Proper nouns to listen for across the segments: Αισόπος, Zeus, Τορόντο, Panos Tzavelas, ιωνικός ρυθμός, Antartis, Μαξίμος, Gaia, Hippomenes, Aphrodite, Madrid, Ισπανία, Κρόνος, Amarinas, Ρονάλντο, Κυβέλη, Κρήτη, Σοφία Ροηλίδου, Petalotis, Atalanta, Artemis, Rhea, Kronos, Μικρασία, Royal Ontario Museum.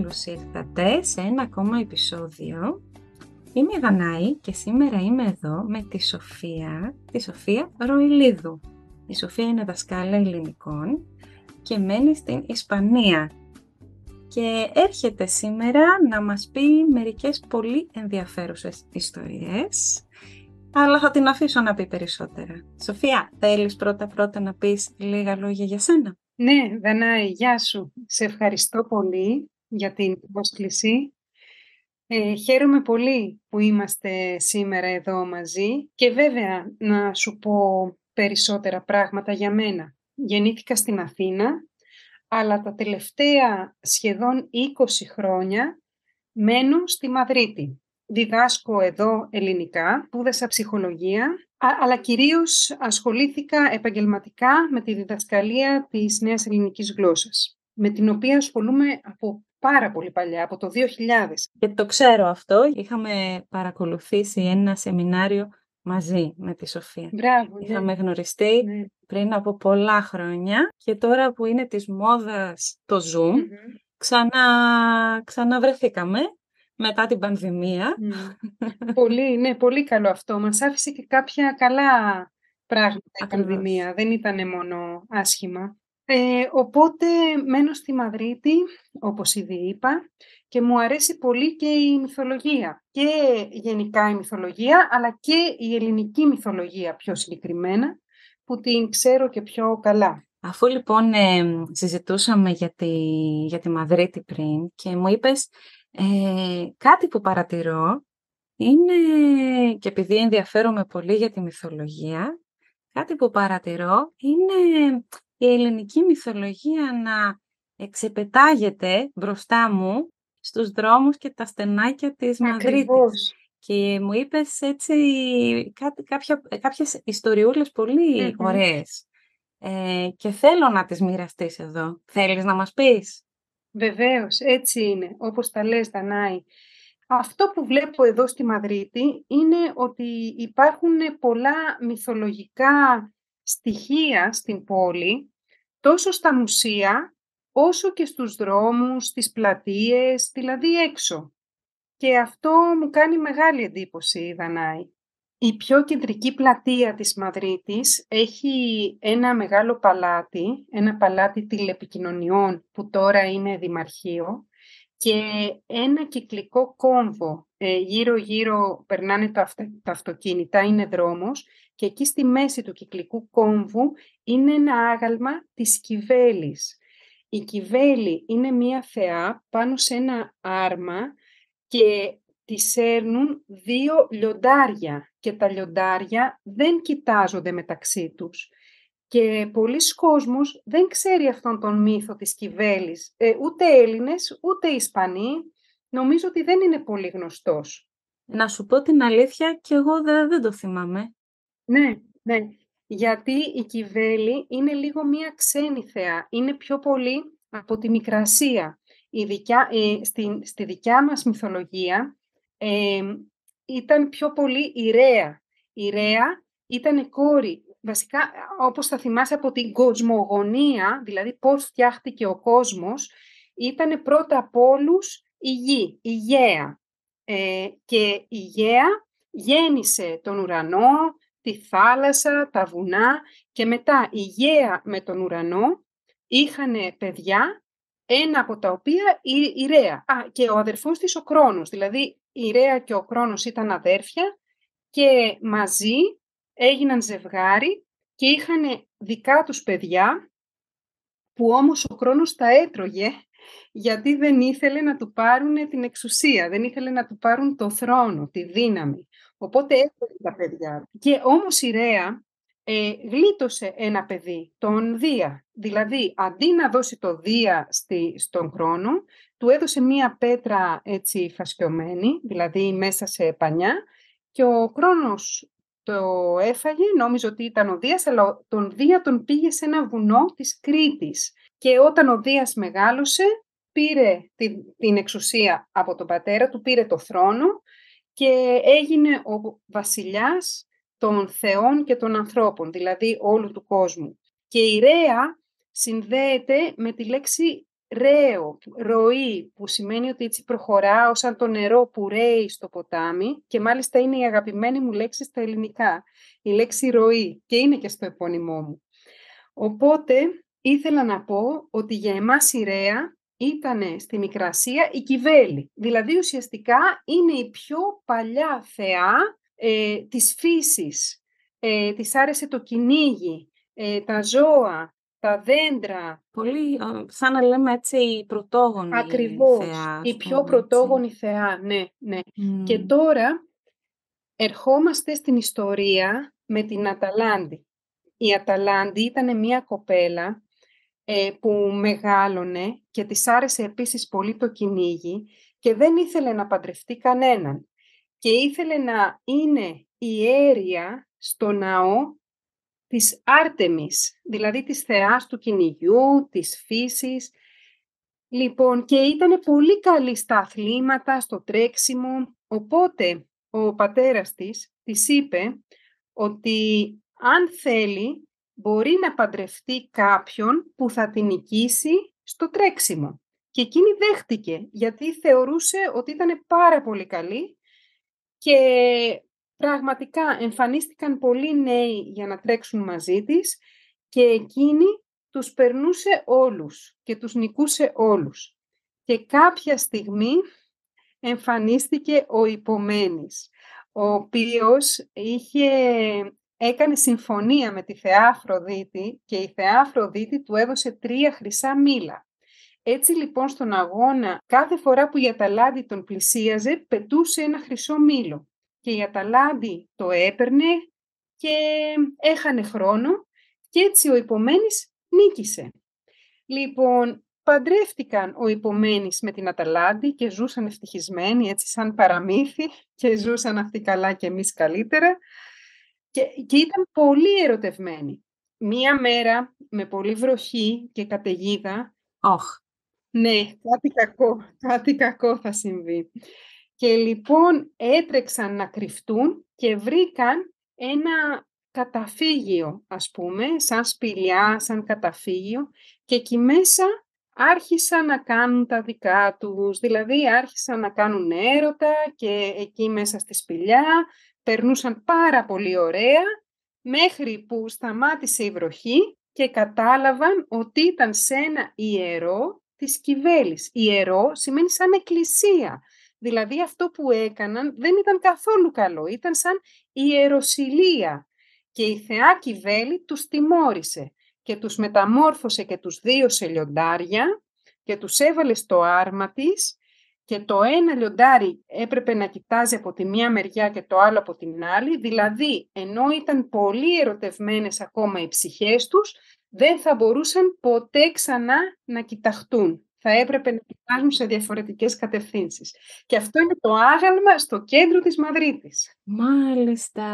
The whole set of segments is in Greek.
Καλώς ήρθατε σε ένα ακόμα επεισόδιο. Είμαι η Δανάη και σήμερα είμαι εδώ με τη Σοφία Ροηλίδου. Η Σοφία είναι δασκάλα ελληνικών και μένει στην Ισπανία. Και έρχεται σήμερα να μας πει μερικές πολύ ενδιαφέρουσες ιστορίες, αλλά θα την αφήσω να πει περισσότερα. Σοφία, θέλεις πρώτα να πεις λίγα λόγια για σένα? Ναι, Δανάη, γεια σου. Σε ευχαριστώ πολύ για την πρόσκληση. Χαίρομαι πολύ που είμαστε σήμερα εδώ μαζί και βέβαια να σου πω περισσότερα πράγματα για μένα. Γεννήθηκα στην Αθήνα, αλλά τα τελευταία σχεδόν 20 χρόνια μένω στη Μαδρίτη. Διδάσκω εδώ ελληνικά, σπούδασα ψυχολογία, αλλά κυρίως ασχολήθηκα επαγγελματικά με τη διδασκαλία της νέας ελληνικής γλώσσας, με την οποία ασχολούμαι από πάρα πολύ παλιά, από το 2000. Και το ξέρω αυτό, είχαμε παρακολουθήσει ένα σεμινάριο μαζί με τη Σοφία. Μπράβο, ναι. Είχαμε γνωριστεί πριν από πολλά χρόνια και τώρα που είναι της μόδας το Zoom, ξαναβρεθήκαμε. Μετά την πανδημία. Πολύ καλό αυτό. Μας άφησε και κάποια καλά πράγματα η πανδημία. Δεν ήταν μόνο άσχημα. Οπότε μένω στη Μαδρίτη, όπως ήδη είπα, και μου αρέσει πολύ και η μυθολογία. Και γενικά η μυθολογία, αλλά και η ελληνική μυθολογία πιο συγκεκριμένα, που την ξέρω και πιο καλά. Αφού λοιπόν συζητούσαμε για τη Μαδρίτη πριν και μου είπες, κάτι που παρατηρώ είναι, και επειδή ενδιαφέρομαι πολύ για τη μυθολογία, κάτι που παρατηρώ είναι η ελληνική μυθολογία να εξεπετάγεται μπροστά μου στους δρόμους και τα στενάκια της Μαδρίτης. Και μου είπες έτσι κάποιες ιστοριούλες πολύ ωραίες και θέλω να τις μοιραστείς εδώ. Θέλεις να μας πεις? Βεβαίως, έτσι είναι, όπως τα λες, Δανάη. Αυτό που βλέπω εδώ στη Μαδρίτη είναι ότι υπάρχουν πολλά μυθολογικά στοιχεία στην πόλη, τόσο στα μουσεία, όσο και στους δρόμους, στις πλατείες, δηλαδή έξω. Και αυτό μου κάνει μεγάλη εντύπωση, Δανάη. Η πιο κεντρική πλατεία της Μαδρίτης έχει ένα μεγάλο παλάτι, ένα παλάτι τηλεπικοινωνιών που τώρα είναι δημαρχείο και ένα κυκλικό κόμβο. Γύρω-γύρω περνάνε τα αυτοκίνητα, είναι δρόμος και εκεί στη μέση του κυκλικού κόμβου είναι ένα άγαλμα της Κυβέλης. Η Κυβέλη είναι μία θεά πάνω σε ένα άρμα και τη σέρνουν δύο λιοντάρια και τα λιοντάρια δεν κοιτάζονται μεταξύ τους. Και πολλοί κόσμος δεν ξέρει αυτόν τον μύθο της Κυβέλης, ούτε Έλληνες, ούτε Ισπανοί. Νομίζω ότι δεν είναι πολύ γνωστός. Να σου πω την αλήθεια και εγώ δεν το θυμάμαι. Ναι, γιατί η Κυβέλη είναι λίγο μία ξένη θεά, είναι πιο πολύ από τη Μικρασία. Στη δικιά μας μυθολογία ήταν πιο πολύ η Ρέα. Η Ρέα ήταν κόρη, βασικά όπως θα θυμάσαι από την κοσμογονία, δηλαδή πώς φτιάχτηκε ο κόσμος, ήταν πρώτα απ' όλους η γη, η Γαία. Και η Γαία γέννησε τον ουρανό, τη θάλασσα, τα βουνά και μετά η Γαία με τον ουρανό είχανε παιδιά, ένα από τα οποία η Ρέα. Και ο αδερφός της ο Κρόνος, δηλαδή η Ρέα και ο Κρόνος ήταν αδέρφια και μαζί έγιναν ζευγάρι και είχαν δικά τους παιδιά που όμως ο Κρόνος τα έτρωγε γιατί δεν ήθελε να του πάρουν την εξουσία, δεν ήθελε να του πάρουν το θρόνο, τη δύναμη. Οπότε έτρωγε τα παιδιά. Και όμως η Ρέα γλίτωσε ένα παιδί, τον Δία. Δηλαδή, αντί να δώσει το Δία στον Κρόνο, του έδωσε μία πέτρα έτσι φασκιωμένη, δηλαδή μέσα σε πανιά, και ο Κρόνος το έφαγε, νόμιζε ότι ήταν ο Δίας, αλλά τον Δία τον πήγε σε ένα βουνό της Κρήτης. Και όταν ο Δίας μεγάλωσε, πήρε την εξουσία από τον πατέρα του, πήρε το θρόνο και έγινε ο βασιλιάς των θεών και των ανθρώπων, δηλαδή όλου του κόσμου. Και η Ρέα συνδέεται με τη λέξη ρέο, ροή, που σημαίνει ότι έτσι προχωράω σαν το νερό που ρέει στο ποτάμι, και μάλιστα είναι η αγαπημένη μου λέξη στα ελληνικά, η λέξη ροή, και είναι και στο επώνυμό μου. Οπότε ήθελα να πω ότι για εμάς η Ρέα ήταν στη Μικρασία η Κυβέλη. Δηλαδή ουσιαστικά είναι η πιο παλιά θεά της φύσης. Της άρεσε το κυνήγι, τα ζώα, τα δέντρα. Πολύ, σαν να λέμε έτσι, η πρωτόγονη θεά. Ακριβώς, η πιο πρωτόγονη θεά, ναι. Mm. Και τώρα ερχόμαστε στην ιστορία με την Αταλάντη. Η Αταλάντη ήταν μια κοπέλα που μεγάλωνε και της άρεσε επίσης πολύ το κυνήγι και δεν ήθελε να παντρευτεί κανέναν. Και ήθελε να είναι ιέρια στο ναό της Άρτεμις, δηλαδή της θεάς του κυνηγιού, της φύσης. Λοιπόν, και ήταν πολύ καλή στα αθλήματα, στο τρέξιμο. Οπότε ο πατέρας της της είπε ότι αν θέλει, μπορεί να παντρευτεί κάποιον που θα την νικήσει στο τρέξιμο. Και εκείνη δέχτηκε, γιατί θεωρούσε ότι ήταν πάρα πολύ καλή και πραγματικά εμφανίστηκαν πολλοί νέοι για να τρέξουν μαζί της και εκείνη τους περνούσε όλους και τους νικούσε όλους. Και κάποια στιγμή εμφανίστηκε ο Hippomenes, ο οποίος έκανε συμφωνία με τη θεά Αφροδίτη και η θεά Αφροδίτη του έδωσε 3 χρυσά μήλα. Έτσι λοιπόν στον αγώνα, κάθε φορά που η Αταλάντη τον πλησίαζε, πετούσε 1 χρυσό μήλο. Και η Αταλάντη το έπαιρνε και έχανε χρόνο και έτσι ο Hippomenes νίκησε. Λοιπόν, παντρεύτηκαν ο Hippomenes με την Αταλάντη και ζούσαν ευτυχισμένοι, έτσι σαν παραμύθι, και ζούσαν αυτοί καλά και εμείς καλύτερα. Και ήταν πολύ ερωτευμένη. Μία μέρα με πολύ βροχή και καταιγίδα. Ναι, κάτι κακό θα συμβεί. Και λοιπόν έτρεξαν να κρυφτούν και βρήκαν ένα καταφύγιο, ας πούμε, σαν σπηλιά, σαν καταφύγιο, και εκεί μέσα άρχισαν να κάνουν τα δικά τους, δηλαδή άρχισαν να κάνουν έρωτα και εκεί μέσα στη σπηλιά. Περνούσαν πάρα πολύ ωραία, μέχρι που σταμάτησε η βροχή και κατάλαβαν ότι ήταν σε ένα ιερό της Κυβέλης. Ιερό σημαίνει σαν εκκλησία. Δηλαδή αυτό που έκαναν δεν ήταν καθόλου καλό, ήταν σαν ιεροσυλία. Και η θεά Κυβέλη τους τιμώρησε και τους μεταμόρφωσε και τους 2 σε λιοντάρια και τους έβαλε στο άρμα της. Και το ένα λιοντάρι έπρεπε να κοιτάζει από τη μία μεριά και το άλλο από την άλλη. Δηλαδή, ενώ ήταν πολύ ερωτευμένες ακόμα οι ψυχές τους, δεν θα μπορούσαν ποτέ ξανά να κοιταχτούν. Θα έπρεπε να κοιτάζουν σε διαφορετικές κατευθύνσεις. Και αυτό είναι το άγαλμα στο κέντρο της Μαδρίτης. Μάλιστα.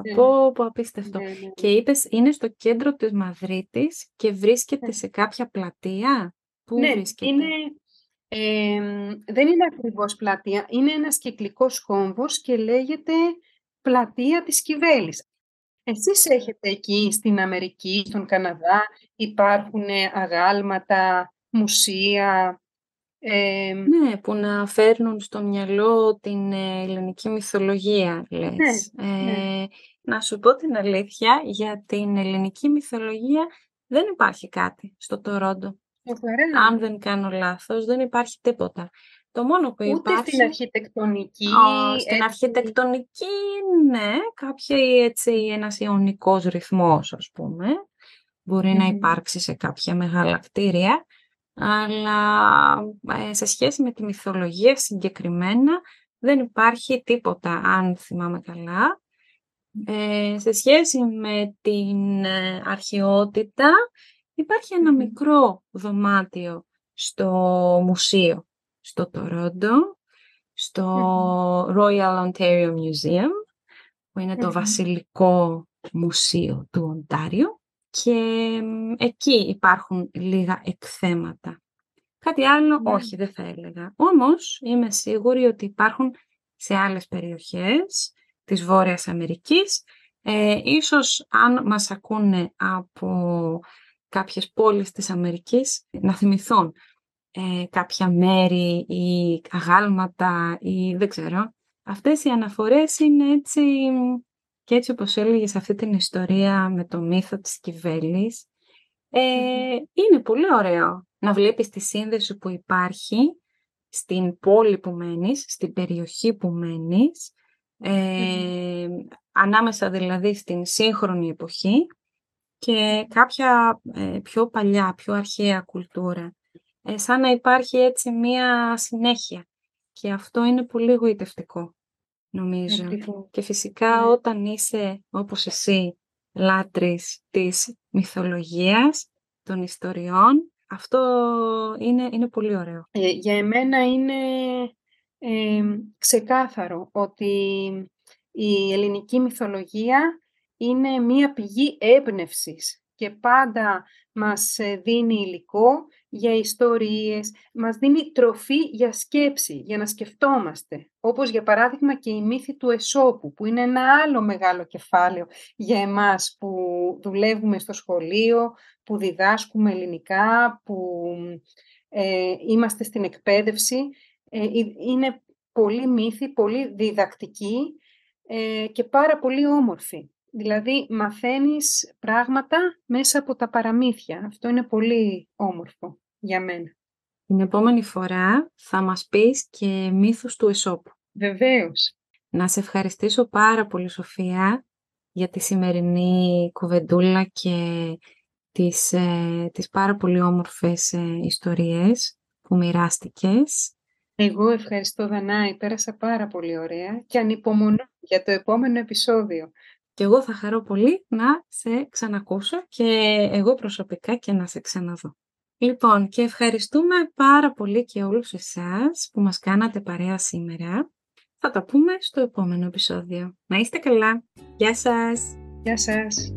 Ναι. Πω, απίστευτο. Ναι, ναι. Και είπες, είναι στο κέντρο της Μαδρίτης και βρίσκεται σε κάποια πλατεία. Πού βρίσκεται? Είναι... δεν είναι ακριβώς πλατεία, είναι ένας κυκλικός κόμβος και λέγεται πλατεία της Κυβέλης. Εσείς έχετε εκεί στην Αμερική, στον Καναδά, υπάρχουν αγάλματα, μουσεία. Ναι, που να φέρνουν στο μυαλό την ελληνική μυθολογία, λες. Ναι. Να σου πω την αλήθεια, για την ελληνική μυθολογία δεν υπάρχει κάτι στο Τορόντο. Αν δεν κάνω λάθος, δεν υπάρχει τίποτα. Το μόνο που υπάρχει... Ούτε στην αρχιτεκτονική... Στην αρχιτεκτονική, ναι, ένας ιωνικός ρυθμός, ας πούμε, μπορεί να υπάρξει σε κάποια μεγάλα κτίρια, αλλά σε σχέση με τη μυθολογία συγκεκριμένα δεν υπάρχει τίποτα, αν θυμάμαι καλά. Σε σχέση με την αρχαιότητα, υπάρχει ένα μικρό δωμάτιο στο μουσείο στο Τορόντο, στο Royal Ontario Museum, που είναι το βασιλικό μουσείο του Οντάριο, και εκεί υπάρχουν λίγα εκθέματα. Κάτι άλλο όχι, δεν θα έλεγα. Όμως είμαι σίγουρη ότι υπάρχουν σε άλλες περιοχές της Βόρειας Αμερικής. Ίσως αν μας ακούνε από κάποιες πόλεις της Αμερικής να θυμηθούν κάποια μέρη ή αγάλματα ή δεν ξέρω. Αυτές οι αναφορές είναι έτσι, και έτσι όπως έλεγε σε αυτή την ιστορία με το μύθο της Κυβέλης, είναι πολύ ωραίο να βλέπεις τη σύνδεση που υπάρχει στην πόλη που μένεις, στην περιοχή που μένεις, ανάμεσα δηλαδή στην σύγχρονη εποχή και κάποια πιο παλιά, πιο αρχαία κουλτούρα. Σαν να υπάρχει έτσι μία συνέχεια. Και αυτό είναι πολύ γοητευτικό, νομίζω. Και φυσικά όταν είσαι, όπως εσύ, λάτρης της μυθολογίας, των ιστοριών, αυτό είναι πολύ ωραίο. Για εμένα είναι ξεκάθαρο ότι η ελληνική μυθολογία είναι μία πηγή έμπνευσης και πάντα μας δίνει υλικό για ιστορίες, μας δίνει τροφή για σκέψη, για να σκεφτόμαστε. Όπως για παράδειγμα και η μύθη του Αισόπου, που είναι ένα άλλο μεγάλο κεφάλαιο για εμάς που δουλεύουμε στο σχολείο, που διδάσκουμε ελληνικά, που είμαστε στην εκπαίδευση. Είναι πολύ μύθη, πολύ διδακτική και πάρα πολύ όμορφη. Δηλαδή, μαθαίνεις πράγματα μέσα από τα παραμύθια. Αυτό είναι πολύ όμορφο για μένα. Την επόμενη φορά θα μας πεις και μύθους του Αισόπου. Βεβαίως. Να σε ευχαριστήσω πάρα πολύ, Σοφία, για τη σημερινή κουβεντούλα και τις πάρα πολύ όμορφες ιστορίες που μοιράστηκες. Εγώ ευχαριστώ, Δανάη. Πέρασα πάρα πολύ ωραία και ανυπομονώ για το επόμενο επεισόδιο. Και εγώ θα χαρώ πολύ να σε ξανακούσω και εγώ προσωπικά και να σε ξαναδώ. Λοιπόν, και ευχαριστούμε πάρα πολύ και όλους εσάς που μας κάνατε παρέα σήμερα. Θα τα πούμε στο επόμενο επεισόδιο. Να είστε καλά. Γεια σας. Γεια σας.